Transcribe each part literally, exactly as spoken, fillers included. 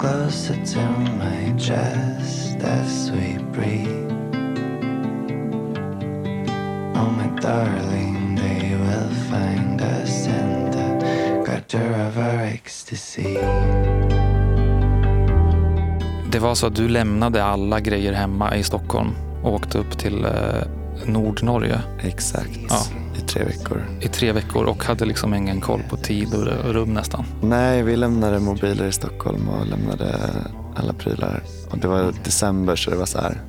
Closer to my chest as we breathe. Oh my darling, they will find us in the gutter of our ecstasy. Det var så att du lämnade alla grejer hemma i Stockholm och åkte upp till eh, Nord-Norge. Exakt. Ja. I tre veckor. I tre veckor och hade liksom ingen koll på tid och rum nästan. Nej, vi lämnade mobiler i Stockholm och lämnade alla prylar. Och det var december så det var så här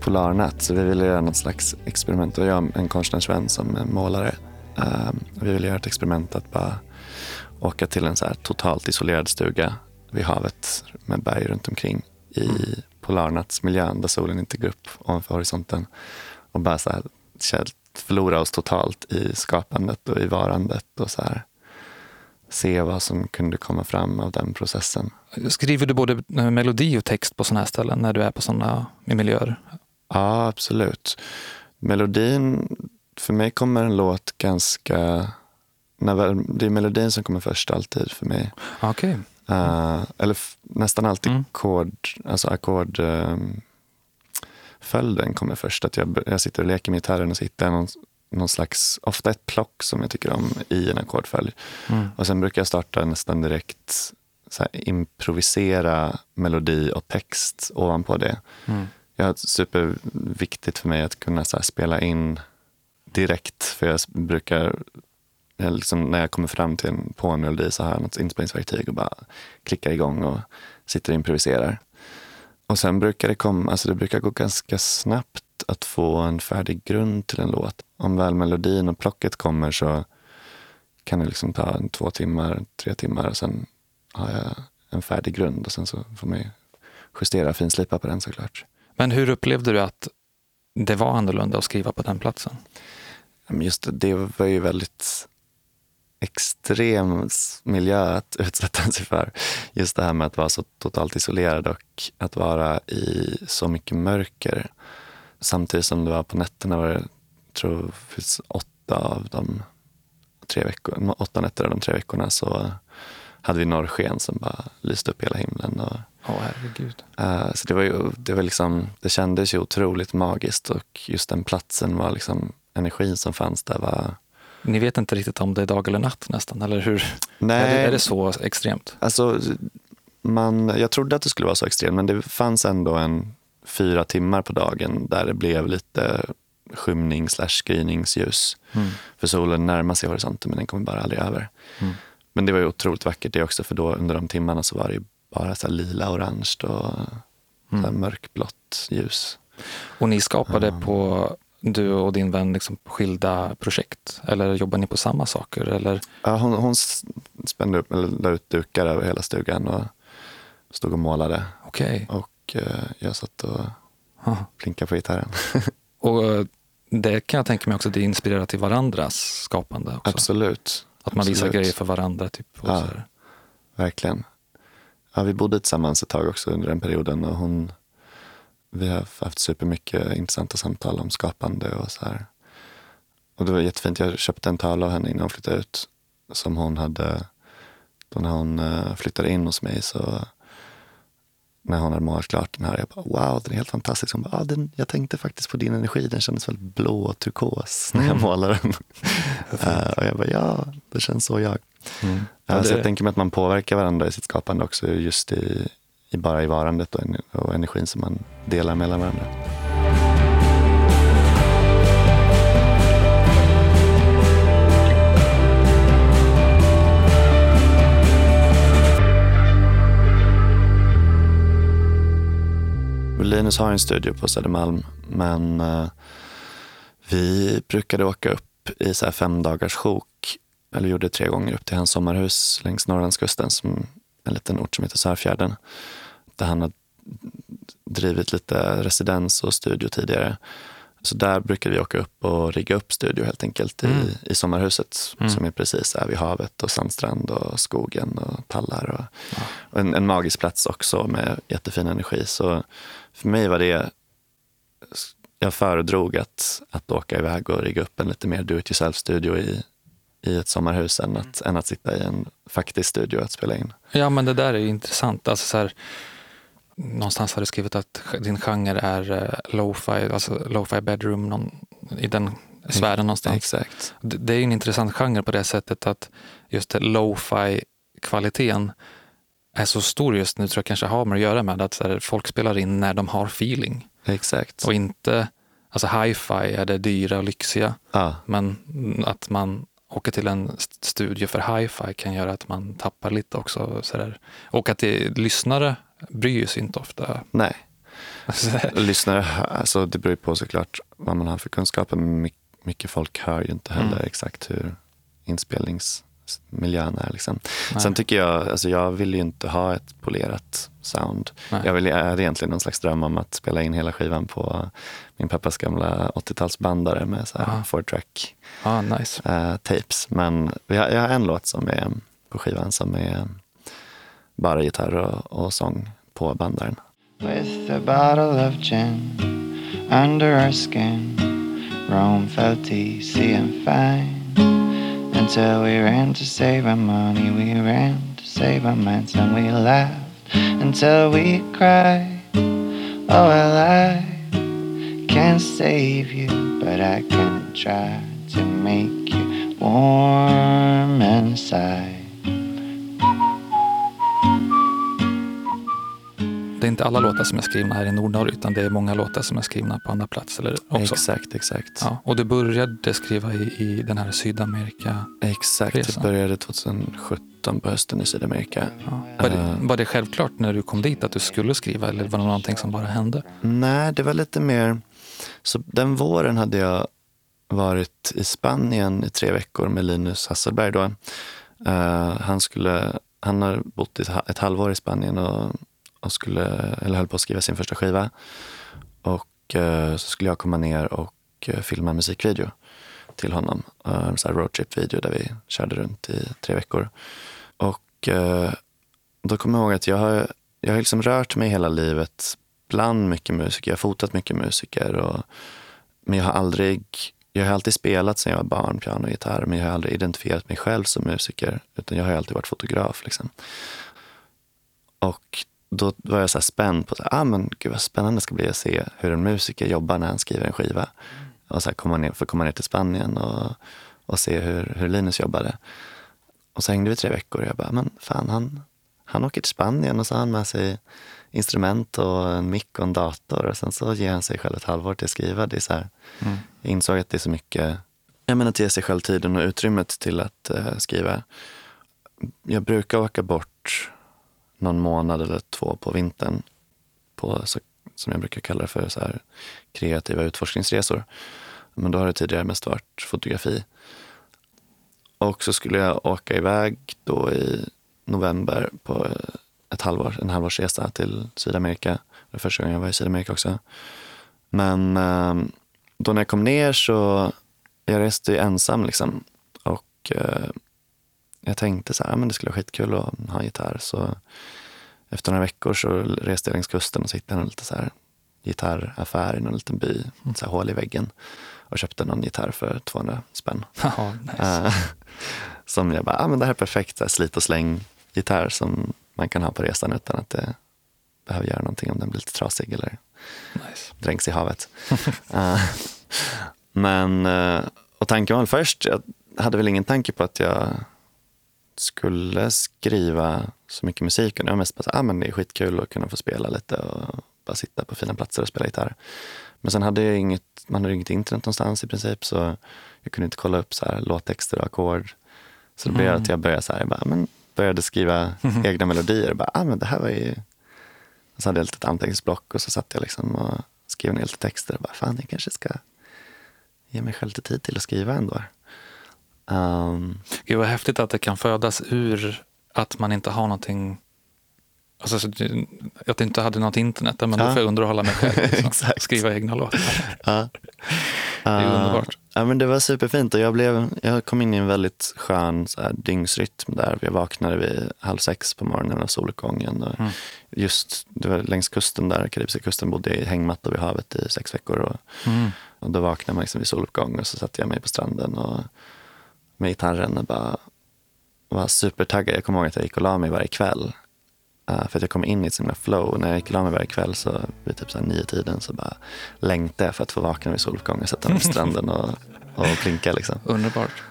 polarnatt. Så vi ville göra något slags experiment. Och jag en konstnärsvän som är målare. Um, vi ville göra ett experiment att bara åka till en så här totalt isolerad stuga vid havet med berg runt omkring i polarnattsmiljön där solen inte går upp ovanför horisonten. Och bara så här kält förlora oss totalt i skapandet och i varandet och så här se vad som kunde komma fram av den processen. Skriver du både melodi och text på såna här ställen när du är på såna miljöer? Ja, absolut. Melodin, för mig kommer en låt ganska... Det är melodin som kommer först alltid för mig. Okej. Okay. Uh, eller f- nästan alltid mm. kord, alltså ackord... Um, följden kommer först, att jag, jag sitter och leker med gitarren och så hittar jag någon, någon slags, ofta ett plock som jag tycker om i en ackordföljd. Mm. Och sen brukar jag starta nästan direkt så här, improvisera melodi och text ovanpå det. Mm. Det är superviktigt för mig att kunna så här, spela in direkt, för jag brukar jag liksom, när jag kommer fram till en på en melodi så har jag något inspelningsverktyg och bara klickar igång och sitter och improviserar. Och sen brukar det komma, alltså det brukar gå ganska snabbt att få en färdig grund till en låt. Om väl melodin och plocket kommer så kan det liksom ta en två timmar, tre timmar och sen har jag en färdig grund och sen så får man justera, finslipa på den såklart. Men hur upplevde du att det var annorlunda att skriva på den platsen? Just det, det var ju väldigt extrem miljö att utsätta sig för. Just det här med att vara så totalt isolerad och att vara i så mycket mörker. Samtidigt som det var på nätterna var det, tror jag, finns åtta av de tre veckorna, åtta nätter av de tre veckorna så hade vi norrsken som bara lyste upp hela himlen. Och, oh, herregud. Uh, så det var ju, det var liksom, det kändes ju otroligt magiskt och just den platsen var liksom, energin som fanns där var... Ni vet inte riktigt om det är dag eller natt nästan, eller hur? Nej. Är det, är det så extremt? Alltså, man, jag trodde att det skulle vara så extremt, men det fanns ändå en fyra timmar på dagen där det blev lite skymning slash gryningsljus. Mm. För solen närmar sig horisonten, men den kommer bara aldrig över. Mm. Men det var ju otroligt vackert det också, för då under de timmarna så var det ju bara så här lila, orange och mm. så här mörkblått ljus. Och ni skapade um. på... Du och din vän liksom skilda projekt? Eller jobbar ni på samma saker? Eller? Ja, hon, hon spände upp, eller la ut dukar över hela stugan och stod och målade. Okej. Okay. Och eh, jag satt och ha. plinkade på gitarren. Och det kan jag tänka mig också, det inspirerar till varandras skapande också. Absolut. Att man Absolut. visar grejer för varandra. Typ, ja, verkligen. Ja, vi bodde tillsammans ett tag också under den perioden och hon... Vi har haft supermycket intressanta samtal om skapande och så här. Och det var jättefint. Jag köpte en tavla av henne innan hon flyttade ut. Som hon hade... Då när hon flyttade in hos mig så... När hon hade målat klart den här. Jag bara, wow, den är helt fantastisk. Hon bara, ah, den, jag tänkte faktiskt på din energi. Den kändes väldigt blå och turkos när jag målade den. uh, och jag bara, ja, det känns så jag. Mm. Uh, ja, det... Så jag tänker mig att man påverkar varandra i sitt skapande också. Just i... I bara i varandet och, ener- och energin som man delar mellan varandra. Linus har en studio på Södermalm, men eh, vi brukade åka upp i så här fem dagars sjok, eller gjorde tre gånger upp till hans sommarhus längs Norrlandskusten som en liten ort som heter Sörfjärden, där han har drivit lite residens och studio tidigare. Så där brukar vi åka upp och rigga upp studio helt enkelt mm. i, i sommarhuset mm. som är precis här vid havet och sandstrand och skogen och tallar. Och, ja. och en, en magisk plats också med jättefin energi. Så för mig var det jag föredrog att, att åka iväg och rigga upp en lite mer do-it-yourself-studio i, i ett sommarhus än att, än att sitta i en faktisk studio att spela in. Ja, men det där är ju intressant. Alltså så här, någonstans har du skrivit att din genre är uh, lo-fi, alltså lo-fi bedroom någon, i den sfären någonstans. Exakt. Det, det är ju en intressant genre på det sättet att just lo-fi-kvaliteten är så stor just nu, tror jag kanske har med att göra med att så här, folk spelar in när de har feeling. Exakt. Och inte, alltså hi-fi är det dyra och lyxiga, ah. men att man åker till en studio för hi-fi kan göra att man tappar lite också. Så där. Och att det, lyssnare bryr sig inte ofta. Nej. Lyssnare, alltså det beror på såklart vad man har för kunskaper. My- mycket folk hör ju inte heller mm. exakt hur inspelningsmiljön är. Liksom. Sen tycker jag, alltså jag vill ju inte ha ett polerat sound. Nej. Jag vill, jag hade egentligen någon slags dröm om att spela in hela skivan på min pappas gamla åttiotalsbandare med så här ah. four-track ah, nice. uh, tapes. Men jag, jag har en låt som är på skivan som är bara gitarr och, och sång på bandaren. With a bottle of gin under our skin, Rome felt easy and fine, until we ran to save our money, we ran to save our minds, and we laughed until we cry. Oh, well, I can't save you, but I can try to make you warm inside. Det är inte alla låtar som är skrivna här i Nord-Norge, utan det är många låtar som är skrivna på andra platser också. Exakt, exakt. Ja, och du började skriva i, i den här Sydamerika. Exakt, resan. Det började tjugo sjutton på hösten i Sydamerika. Ja. Var, det, var det självklart när du kom dit att du skulle skriva, eller var det någonting som bara hände? Nej, det var lite mer... Så den våren hade jag varit i Spanien i tre veckor med Linus Hasselberg då. Uh, han, skulle, han har bott ett halvår i Spanien och... och skulle, eller höll på att skriva sin första skiva, och eh, så skulle jag komma ner och eh, filma en musikvideo till honom, eh, en sån här roadtrip-video där vi körde runt i tre veckor. Och eh, då kommer jag ihåg att jag har, jag har liksom rört mig hela livet bland mycket musiker, jag har fotat mycket musiker, och, men jag har aldrig, jag har alltid spelat sedan jag var barn, piano och gitarr, men jag har aldrig identifierat mig själv som musiker, utan jag har alltid varit fotograf liksom. Och då var jag så här spänd på att ah, men gud vad spännande det ska bli att se hur en musiker jobbar när han skriver en skiva. Och så här komma ner, för komma ner till Spanien och, och se hur, hur Linus jobbade. Och så hängde vi tre veckor och jag bara, men fan han, han åker till Spanien och så har han med sig instrument och en mick och en dator. Och sen så ger han sig själv ett halvår till att skriva. Det är så här, mm. jag insåg att det är så mycket, jag menar att ge sig själv tiden och utrymmet till att uh, skriva. Jag brukar åka bort någon månad eller två på vintern på, så, som jag brukar kalla det för så här kreativa utforskningsresor. Men då har det tidigare mest varit fotografi. Och så skulle jag åka iväg då i november på ett halvår, en halvårsresa till Sydamerika. Det var första gången jag var i Sydamerika också. Men då när jag kom ner så jag reste ju ensam liksom. Och jag tänkte så här, men det skulle vara skitkul att ha gitarr. Så efter några veckor så reste jag längs kusten och så hittade jag en lite så här gitarraffär i någon liten by, mm. så här hål i väggen. Och köpte någon gitarr för tvåhundra spänn. Oh, nice. uh, som jag bara, ah, men det här är perfekt så här slit och släng gitarr som man kan ha på resan utan att det behöver göra någonting om den blir lite trasig eller nice. Dränks i havet. uh, men, uh, och tanken var först, jag hade väl ingen tanke på att jag skulle skriva så mycket musik, och jag var mest bara så ah, men det är skitkul att kunna få spela lite och bara sitta på fina platser och spela gitarr. Men sen hade jag inget, man hade inget internet någonstans i princip, så jag kunde inte kolla upp så här låttexter och ackord. Så det blev mm. att jag började så här, jag bara, men började skriva mm. egna melodier och bara, ah men det här var ju, och så hade jag ett anteckningsblock och så satt jag liksom och skrev ner lite texter och bara, fan jag kanske ska ge mig själv lite tid till att skriva ändå. Um, det var häftigt att det kan födas ur att man inte har någonting, alltså att jag inte hade något internet, men ja. Då får jag underhålla mig själv liksom, skriva egna låtar. Ja. Det är underbart. Ja, men det var superfint och jag, blev, jag kom in i en väldigt skön så här, dygnsrytm där. Jag vaknade vid halv sex på morgonen av solgången. Och mm. just det var längs kusten där, Karibiska kusten, bodde jag i hängmatta vid havet i sex veckor. Och, mm. och då vaknade man liksom vid soluppgång och så satte jag mig på stranden och med gitarren och bara var supertaggad. Jag kommer ihåg att jag gick och la mig varje kväll. För att jag kom in i ett sånt flow. När jag gick och la mig varje kväll så vid typ så här nio tiden så bara längtade jag för att få vakna vid soluppgången och sätta mig på stranden och, och plinka liksom. Underbart.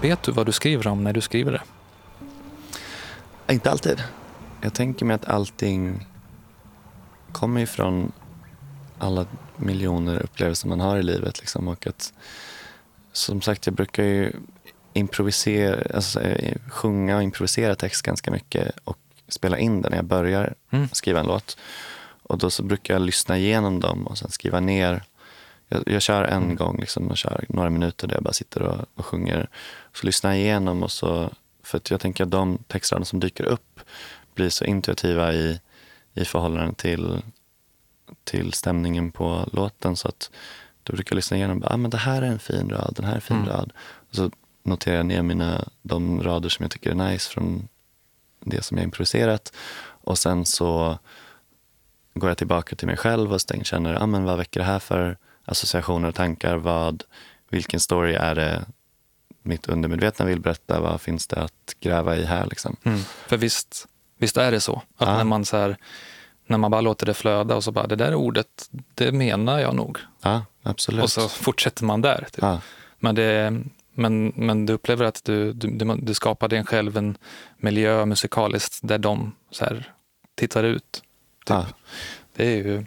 Vet du vad du skriver om när du skriver det? Inte alltid. Jag tänker mig att allting kommer ifrån alla miljoner upplevelser man har i livet. Liksom. Och att, som sagt, jag brukar ju improvisera, alltså, sjunga och improvisera text ganska mycket och spela in den när jag börjar mm. skriva en låt. Och då så brukar jag lyssna igenom dem och sen skriva ner. Jag, jag kör en gång liksom, och kör några minuter där jag bara sitter och, och sjunger. Så lyssnar jag igenom och så, för att jag tänker att de texterna som dyker upp blir så intuitiva i, i förhållande till, till stämningen på låten. Så att då brukar jag lyssna igenom och bara, ah, men det här är en fin rad, den här är en fin mm. rad. Och så noterar jag ner mina, de rader som jag tycker är nice från det som jag improviserat. Och sen så går jag tillbaka till mig själv och stäng, känner, ah, men vad väcker det här för associationer och tankar, vad, vilken story är det mitt undermedvetna vill berätta, vad finns det att gräva i här liksom. Mm. För visst, visst är det så att ja. när man så här, när man bara låter det flöda och så bara, det där ordet, det menar jag nog. Ja, absolut. Och så fortsätter man där typ. Ja. Men det men men du upplever att du du, du skapade en själv en miljö musikaliskt där de så här tittar ut. Typ. Ja. Det är ju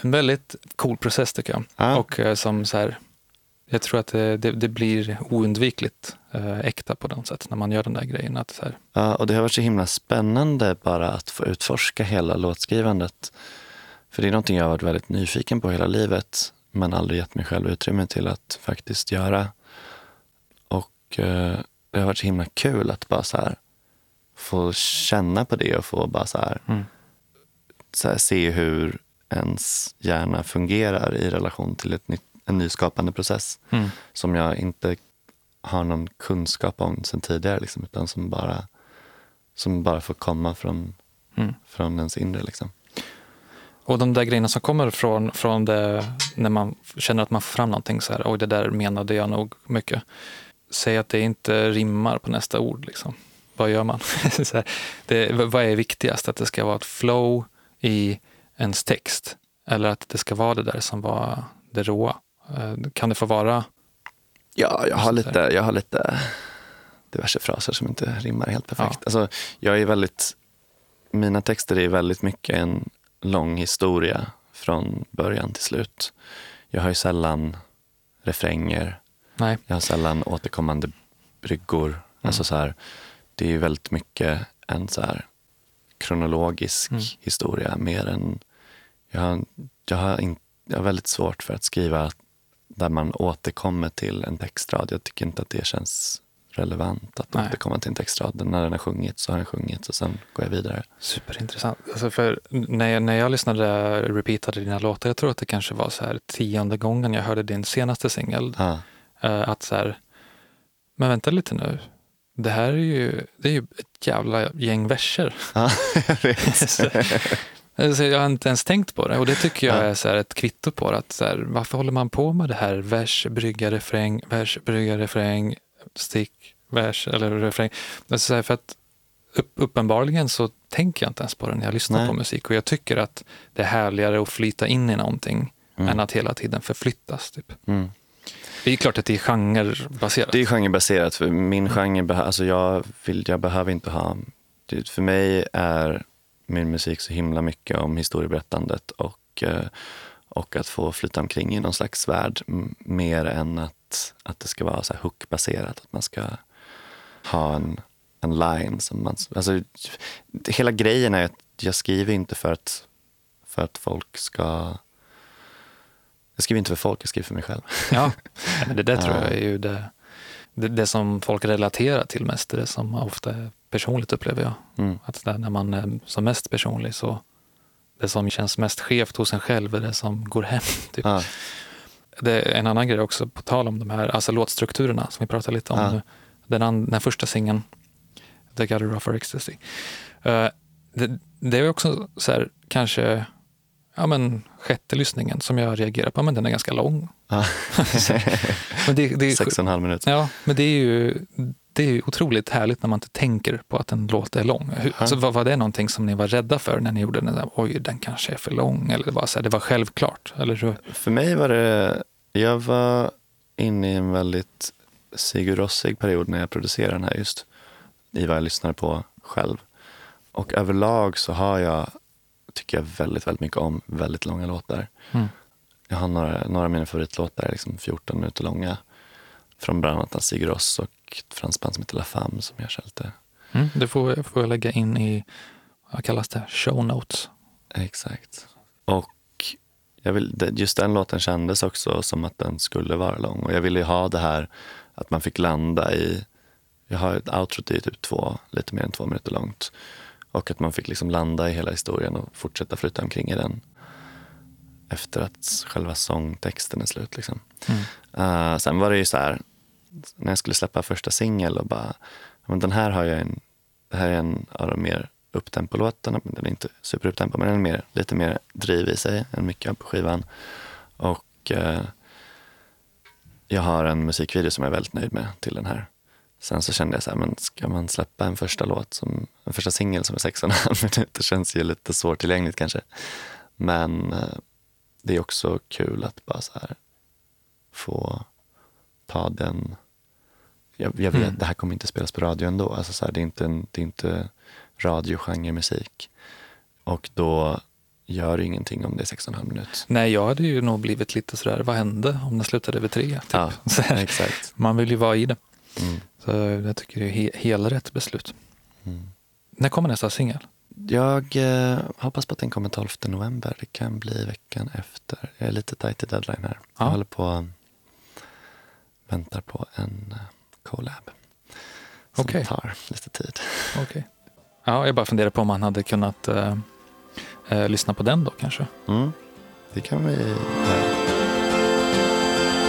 en väldigt cool process tycker jag. Ah. Och som så här, jag tror att det, det, det blir oundvikligt äh, äkta på något sätt när man gör den där grejen. Att så här. Ja, och det har varit så himla spännande bara att få utforska hela låtskrivandet. För det är någonting jag har varit väldigt nyfiken på hela livet, men aldrig gett mig själv utrymme till att faktiskt göra. Och eh, det har varit så himla kul att bara så här få känna på det och få bara så här, mm. så här se hur ens hjärna fungerar i relation till ett nytt, en nyskapande process mm. som jag inte har någon kunskap om sen tidigare liksom, utan som bara som bara får komma från, mm. från ens inre liksom. Och de där grejerna som kommer från, från det, när man känner att man får fram någonting så här, oj det där menade jag nog mycket, säg att det inte rimmar på nästa ord liksom. Vad gör man? så här, det, vad är viktigast? Att det ska vara ett flow i ens text, eller att det ska vara det där som var det råa. Kan det få vara? Ja, jag har lite, jag har lite diverse fraser som inte rimmar helt perfekt. Ja. Alltså, jag är väldigt, mina texter är väldigt mycket en lång historia från början till slut. Jag har ju sällan refränger. Nej. Jag har sällan återkommande bryggor. Mm. Alltså så här, det är ju väldigt mycket en så här kronologisk mm. historia mer än jag har, jag, har in, jag har väldigt svårt för att skriva där man återkommer till en textrad. Jag tycker inte att det känns relevant att Nej. återkomma till en textrad. När den har sjungit så har den sjungit och sen går jag vidare. Superintressant. Alltså för när, jag, när jag lyssnade repeatade dina låtar, jag tror att det kanske var så här tionde gången jag hörde din senaste singel. Ah. Att så här, men vänta lite nu. Det här är ju, det är ju ett jävla gäng verser. Ja, jag vet. så, alltså jag har inte ens tänkt på det. Och det tycker jag är så här ett kvitto på det, att så här, varför håller man på med det här? Vers, brygga, refräng, vers, brygga, refräng, stick, vers eller refräng. Alltså så här, för att upp, uppenbarligen så tänker jag inte ens på det när jag lyssnar Nej. på musik. Och jag tycker att det är härligare att flyta in i någonting mm. än att hela tiden förflyttas typ. Mm. Det är klart att det är genrebaserat. Det är genrebaserat, för min genre beh- alltså jag, vill, jag behöver inte ha... För mig är min musik så himla mycket om historieberättandet och, och att få flytta omkring i någon slags värld mer än att, att det ska vara så här hook-baserat, att man ska ha en, en line som man... Alltså, hela grejen är att jag skriver inte för att, för att folk ska... Jag skriver inte för folk, jag skriver för mig själv. Ja, men det där tror jag är ju det, det, det som folk relaterar till mest. Det som ofta är personligt, upplever jag. Mm. Att när man är som mest personlig, så det som känns mest skevt hos en själv är det som går hem. Typ. Ja. Det är en annan grej också, på tal om de här alltså låtstrukturerna som vi pratade lite om. Ja. Nu. Den, an, den här första singeln, The Got a Rougher Ecstasy. Uh, det, det är också så här, kanske... Ja, men sjätte lyssningen som jag reagerar på, men den är ganska lång. Ja. men det, det är, Sex och en halv minut. Ja, men det är ju det är ju otroligt härligt när man inte tänker på att en låt är lång. Hur, alltså, var, var det någonting som ni var rädda för när ni gjorde den där, oj, den kanske är för lång? Eller det var, så här, det var självklart? Eller så? För mig var det, jag var inne i en väldigt Sigur Rósig period när jag producerade den här just, i vad jag lyssnar på själv. Och överlag så har jag tycker jag väldigt, väldigt mycket om väldigt långa låtar. Mm. Jag har några, några av mina favoritlåtar är liksom fjorton minuter långa. Från bland annat Sigur Rós och ett franskt band som heter La Femme som jag kör lite. Mm, det får jag, får jag lägga in i, vad kallas det, show notes. Exakt. Och jag vill, just den låten kändes också som att den skulle vara lång. Och jag ville ju ha det här att man fick landa i, jag har ett outro till typ två, lite mer än två minuter långt. Och att man fick liksom landa i hela historien och fortsätta flytta omkring i den efter att själva sångtexten är slut. Liksom. Mm. Uh, sen var det ju så här, när jag skulle släppa första singel och bara, men den här har jag en, det här är en av de mer upptempolåtarna, men den är inte superupptempo, men den är mer, lite mer driv i sig än mycket på skivan. Och uh, jag har en musikvideo som jag är väldigt nöjd med till den här. Sen så kände jag så här, men ska man släppa en första låt som, en första singel som är sex och en halv minut, det känns ju lite svårtillgängligt kanske. Men det är också kul att bara så här få ta den, jag, jag vet, mm. det här kommer inte spelas på radio ändå, alltså så här, det är inte, en, det är inte radiogenre musik. Och då gör ingenting om det är sex och en halv minut. Nej, jag hade ju nog blivit lite så där, vad hände om den slutade över tre? Typ. Ja, exakt. Man vill ju vara i det. Mm. Så jag tycker det är he- hela rätt beslut. Mm. När kommer nästa singel? Jag eh, hoppas på att den kommer tolfte november. Det kan bli veckan efter. Jag är lite tight i deadline här. Ja. Jag håller på, väntar på en collab. Som okay. tar lite tid. Okay. Ja, jag bara funderar på om man hade kunnat eh, eh, lyssna på den då kanske. Mm. Det kan vi göra.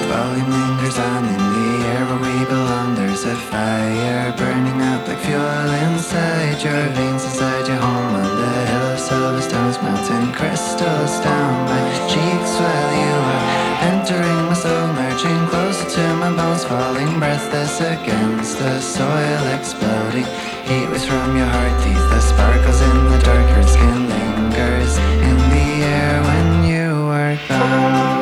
Volume lingers on in the air where we belong. There's a fire burning up like fuel inside your veins, inside your home on the hill of silver stones, melting crystals down my cheeks while you are entering my soul, merging closer to my bones, falling breathless against the soil, exploding heat waves from your heart, teeth that sparkles in the dark, her skin lingers in the air when you are gone.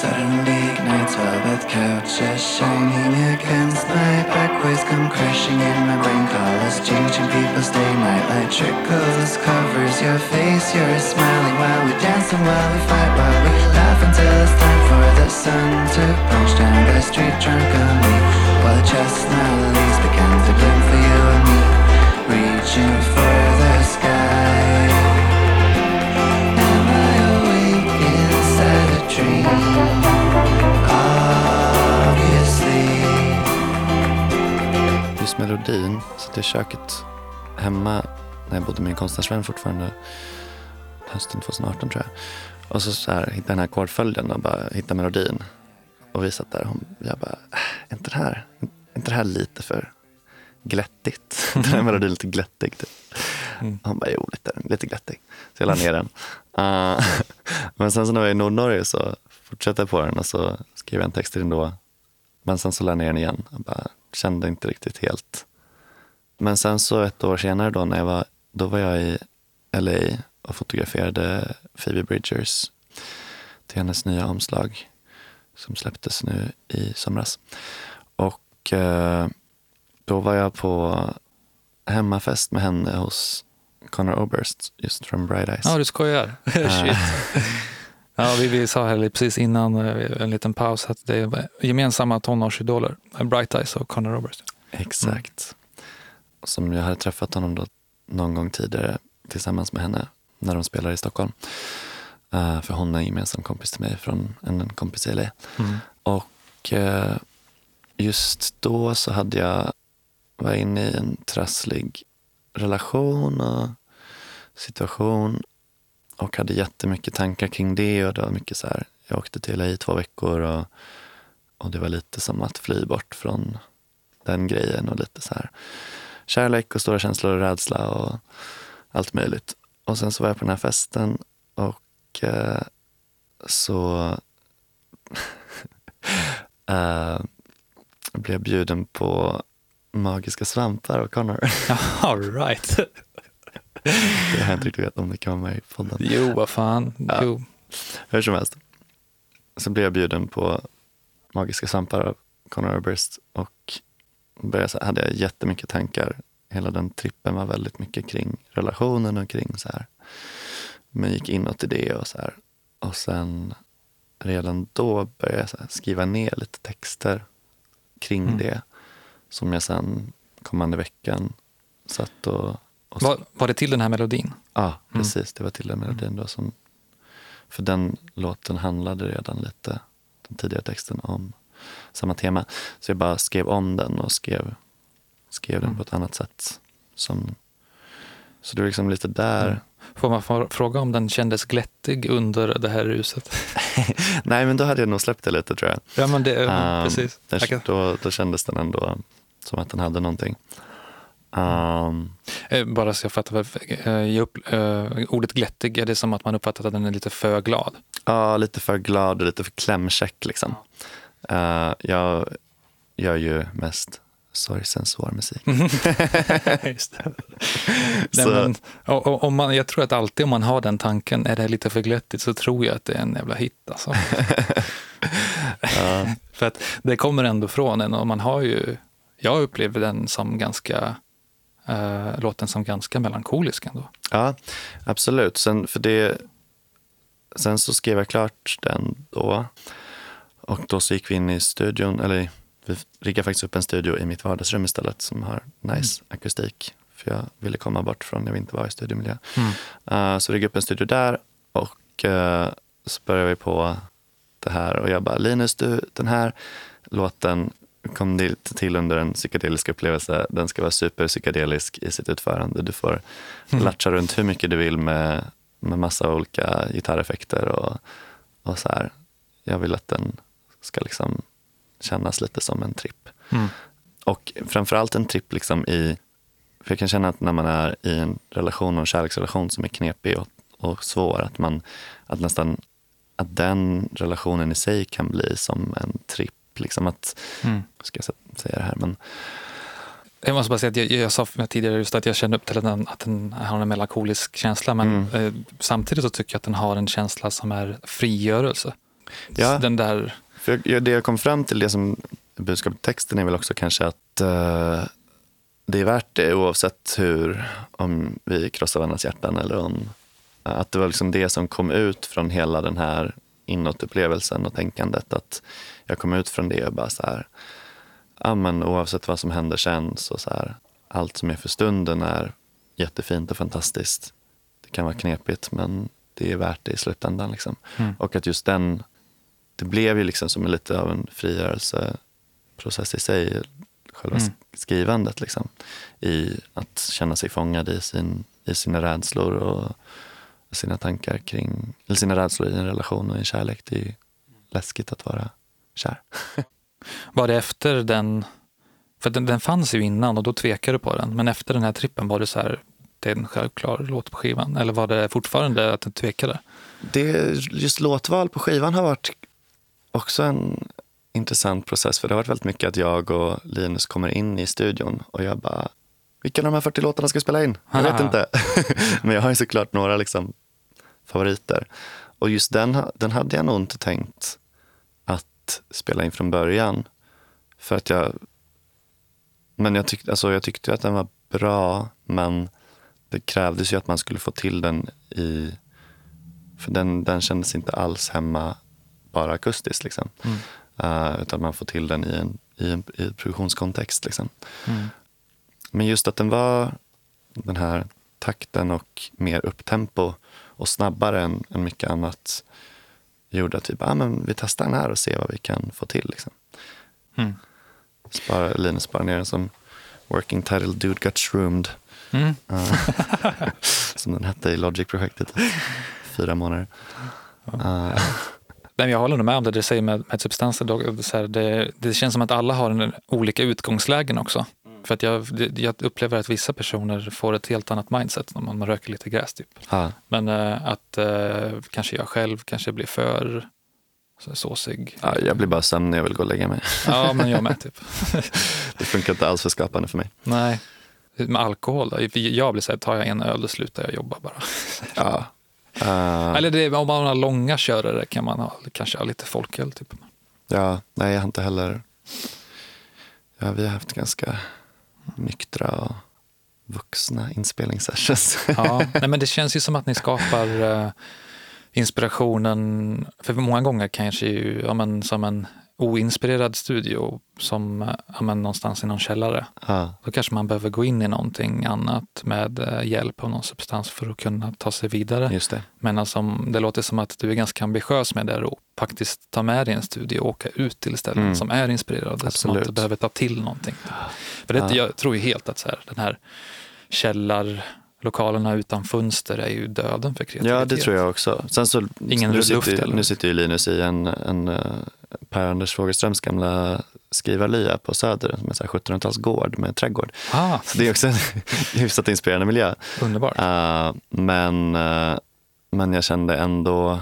Suddenly ignites while that couch is shining against my back. Waves come crashing in my brain. Colors changing, people stay. Nightlight trickles, covers your face. You're smiling while we dance and while we fight, while we laugh until it's time for the sun to punch down the street drunk on me. While the chestnut leaves began to bloom for you and me, reaching for the sky. Dream, just melodin, så det köket hemma när jag bodde med en konstnärsvän fortfarande hösten tjugohundraarton tror jag. Och så, så här, hittade jag den här ackordföljden och bara hittade melodin. Och vi satt där och jag bara, är inte det här, är inte det här lite för glättigt? Den här melodin är lite glättig. Mm. Han bara, jo, lite, lite glättig. Så jag lade ner den. Uh, men sen så när jag var i Nord-Norge så fortsatte jag på den och så skrev jag en text till den då. Men sen så lade jag ner den igen. Jag bara, kände inte riktigt helt. Men sen så ett år senare då, när jag var, då var jag i L A och fotograferade Phoebe Bridgers till hennes nya omslag som släpptes nu i somras. Och uh, då var jag på hemmafest med henne hos Conor Oberst just från Bright Eyes. Ja, du skojar. Shit. Ja, vi, vi sa här precis innan en liten paus att det är gemensamma tonårsidoler, Bright Eyes och Conor Oberst. Exakt. Mm. Som jag hade träffat honom då någon gång tidigare tillsammans med henne när de spelade i Stockholm. Uh, för hon är en gemensam kompis till mig från en, en kompis i L A. Mm. Och uh, just då så hade jag var inne i en trasslig relation och situation och hade jättemycket tankar kring det, och det var mycket så här, jag åkte till L A i två veckor och, och det var lite som att fly bort från den grejen och lite så här kärlek och stora känslor och rädsla och allt möjligt. Och sen så var jag på den här festen och eh, så eh, blev bjuden på magiska svampar och Conor. All right. Jag har inte riktigt vet om det kan vara med i podden. Jo, vad fan. Ja. Jo. Hur som helst. Så blev jag bjuden på magiska svampar av Conor Oberst och började, hade jag jättemycket tankar. Hela den trippen var väldigt mycket kring relationen och kring så här. Men gick inåt i det och så här. Och sen redan då började jag så här skriva ner lite texter kring mm. det. Som jag sen kommande veckan satt och... och var, var det till den här melodin? Ja, ah, mm. precis. Det var till den melodin då som... För den låten handlade redan lite, den tidigare texten, om samma tema. Så jag bara skrev om den och skrev, skrev mm. den på ett annat sätt. Som, så det var liksom lite där... Mm. Får man få fråga om den kändes glättig under det här ruset? Nej, men då hade jag nog släppt det lite, tror jag. Ja, men det... Um, precis. Den, okay. då, då kändes den ändå... som att den hade någonting. Um, Bara så jag fattar, jag upp, uh, ordet glättig, är det som att man uppfattar att den är lite för glad? Ja, uh, lite för glad och lite för klämkäck liksom. Uh, jag gör ju mest sorgsen svår musik. Just det. Nej, men, och, och, om man, jag tror att alltid om man har den tanken, är det lite för glättigt, så tror jag att det är en jävla hit alltså. uh. För att det kommer ändå från en, och man har ju... Jag upplever den som ganska eh, låten som ganska melankolisk ändå. Ja, absolut. Sen, för det, sen så skrev jag klart den då. Och då så gick vi in i studion, eller vi riggade faktiskt upp en studio i mitt vardagsrum istället som har nice mm. akustik. För jag ville komma bort från när vi inte var i studiomiljö. Mm. Uh, så riggade upp en studio där och uh, så började vi på det här. Och jag bara, Linus, du, den här låten... kom till under en psykedelisk upplevelse. Den ska vara superpsykedelisk i sitt utförande. Du får mm. latcha runt hur mycket du vill med, med massa olika gitarreffekter och, och så här. Jag vill att den ska liksom kännas lite som en tripp. Mm. Och framförallt en tripp liksom i... För jag kan känna att när man är i en relation och en kärleksrelation som är knepig och, och svår, att man att nästan att den relationen i sig kan bli som en tripp. Liksom att, mm. ska jag säga det här, men... Jag måste bara säga att jag, jag sa tidigare just att jag kände upp till att den, att den har en melankolisk känsla, men mm. eh, samtidigt så tycker jag att den har en känsla som är frigörelse. Ja, den där... för jag, det jag kom fram till, det som budskapstexten är väl också kanske att eh, det är värt det oavsett hur, om vi krossar varandras hjärtan eller om, att det var liksom det som kom ut från hela den här inåtupplevelsen och tänkandet, att jag kom ut från det och bara så här, ja men oavsett vad som händer sen så, så här, allt som är för stunden är jättefint och fantastiskt. Det kan vara knepigt, men det är värt det i slutändan liksom. Mm. Och att just den, det blev ju liksom som lite av en frigörelseprocess i sig, själva mm. skrivandet liksom, i att känna sig fångad i, sin, i sina rädslor och sina tankar kring, eller sina rädslor i en relation och en kärlek. Det är ju läskigt att vara kär. Var det efter den, för den, den fanns ju innan och då tvekade du på den, men efter den här trippen var det så här, det är en självklar låt på skivan, eller var det fortfarande att du tvekade? Det, just låtval på skivan har varit också en intressant process, för det har varit väldigt mycket att jag och Linus kommer in i studion och jag bara, vilka av de här fyrtio låtarna ska spela in? Jag vet inte. Men jag har ju såklart några liksom favoriter. Och just den, den hade jag nog inte tänkt att spela in från början. För att jag... Men jag, tyck, alltså jag tyckte att den var bra, men det krävdes ju att man skulle få till den i, för den, den kändes inte alls hemma bara akustiskt liksom. Mm. Uh, utan man får till den i en, i en i produktionskontext liksom. Mm. Men just att den var den här takten och mer upptempo och snabbare än, än mycket annat gjorde typ, ah, men vi testar den här och ser vad vi kan få till liksom. Mm. Spara, Linus sparar ner den som working title Dude Got Shroomed. Mm. Uh, som den hette i Logic-projektet. Fyra månader. Uh. Jag håller nog med om det du säger med, med substanser. Det, det känns som att alla har en, olika utgångslägen också. Mm. För att jag, jag upplever att vissa personer får ett helt annat mindset när man röker lite gräs typ. Ha. Men uh, att uh, kanske jag själv kanske blir för såsig. Ja, jag blir bara sömnig, jag vill gå och lägga mig. Ja, men jag med typ. Det funkar inte alls för skapande för mig. Nej. Med alkohol då. Jag blir så här, tar jag en öl och slutar jag jobba bara. Ja. Uh, Eller det, om man har långa körare kan man ha, kanske ha lite folköl typ. Ja, nej jag har inte heller. Ja, vi har haft ganska nyktra och vuxna inspelningssessions. Ja, nej, men det känns ju som att ni skapar uh, inspirationen. För många gånger kanske ju, ja, men, som en oinspirerad studio som, ja, men, någonstans i någon källare. Uh. Då kanske man behöver gå in i någonting annat med hjälp av någon substans för att kunna ta sig vidare. Just det. Men alltså, det låter som att du är ganska ambitiös med det och faktiskt ta med dig en studio och åka ut till ställen mm. som är inspirerade, som man inte behöver ta till någonting. För det, uh. jag tror ju helt att så här, den här källar... Lokalerna utan fönster är ju döden för kreativitet. Ja, det tror jag också. Sen så, Ingen nu, luft, sitter, nu sitter ju Linus i en, en uh, Per Anders Vågerströms gamla skrivarlia på Söder, som är så här sjuttonhundratalsgård med trädgård. Ah. Så det är också en hyfsat inspirerande miljö. Underbart. Uh, men, uh, men jag kände ändå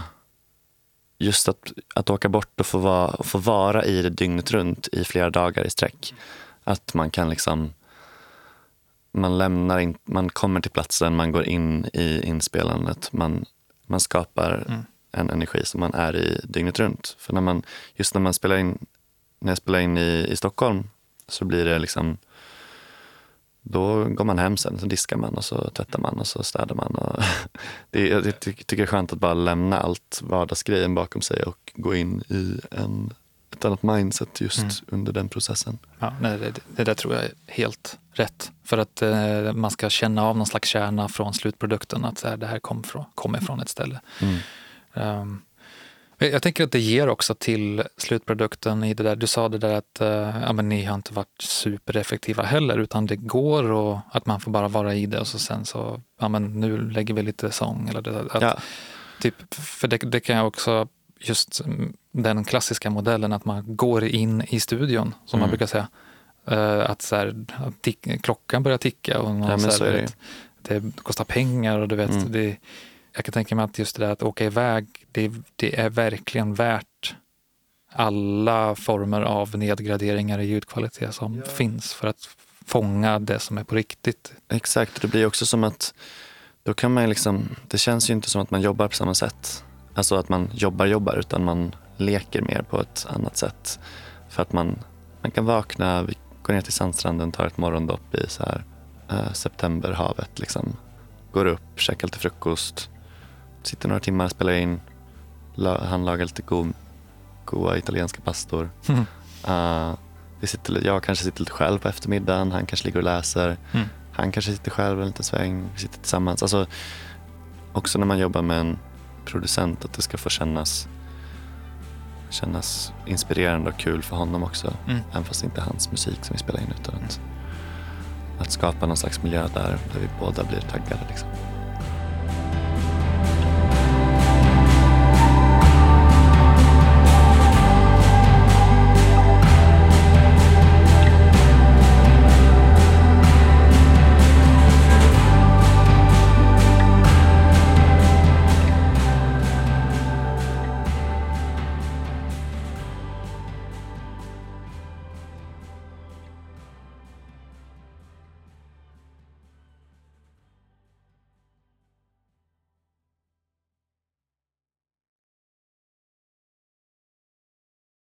just att, att åka bort och få vara, få vara i det dygnet runt i flera dagar i sträck. Mm. Att man kan liksom... Man lämnar in, man kommer till platsen, man går in i inspelandet, man, man skapar mm. en energi som man är i dygnet runt. För när man, just när man spelar in, när jag spelar in i, i Stockholm så blir det liksom, då går man hem sen, så diskar man och så tvättar man och så städar man. Och det, jag ty- tycker det är skönt att bara lämna allt vardagsgrejen bakom sig och gå in i en... ett annat mindset just mm. under den processen. Ja, nej, det, det där tror jag är helt rätt. För att eh, man ska känna av någon slags kärna från slutprodukten, att så här, det här kom från, kommer från ett ställe. Mm. Um, jag tänker att det ger också till slutprodukten i det där. Du sa det där att eh, ja, men ni har inte varit supereffektiva heller, utan det går och att man får bara vara i det och så sen så, ja men nu lägger vi lite sång eller det att, ja. Typ, för det, det kan jag också just den klassiska modellen att man går in i studion som mm. man brukar säga uh, att, så här, att tick, klockan börjar ticka och man, ja, så så här, vet, det. det kostar pengar och du vet mm. det, jag kan tänka mig att just det där att åka iväg det, det är verkligen värt alla former av nedgraderingar i ljudkvalitet som yeah. finns för att fånga det som är på riktigt. Exakt, det blir också som att då kan man liksom, det känns ju inte som att man jobbar på samma sätt. Alltså att man jobbar, jobbar, utan man leker mer på ett annat sätt. För att man, man kan vakna, vi går ner till sandstranden, tar ett morgondopp i så här, eh, septemberhavet liksom. Går upp, käkar lite frukost, sitter några timmar, spelar in, la, han lagar lite go, goa italienska pastor. Mm. Uh, vi sitter, jag kanske sitter lite själv på eftermiddagen, han kanske ligger och läser. Mm. Han kanske sitter själv en liten sväng, vi sitter tillsammans. Alltså, också när man jobbar med en producent, att det ska få kännas kännas inspirerande och kul för honom också. Mm. Även fast det inte är hans musik som vi spelar in, utan att, att skapa någon slags miljö där, där vi båda blir taggade liksom.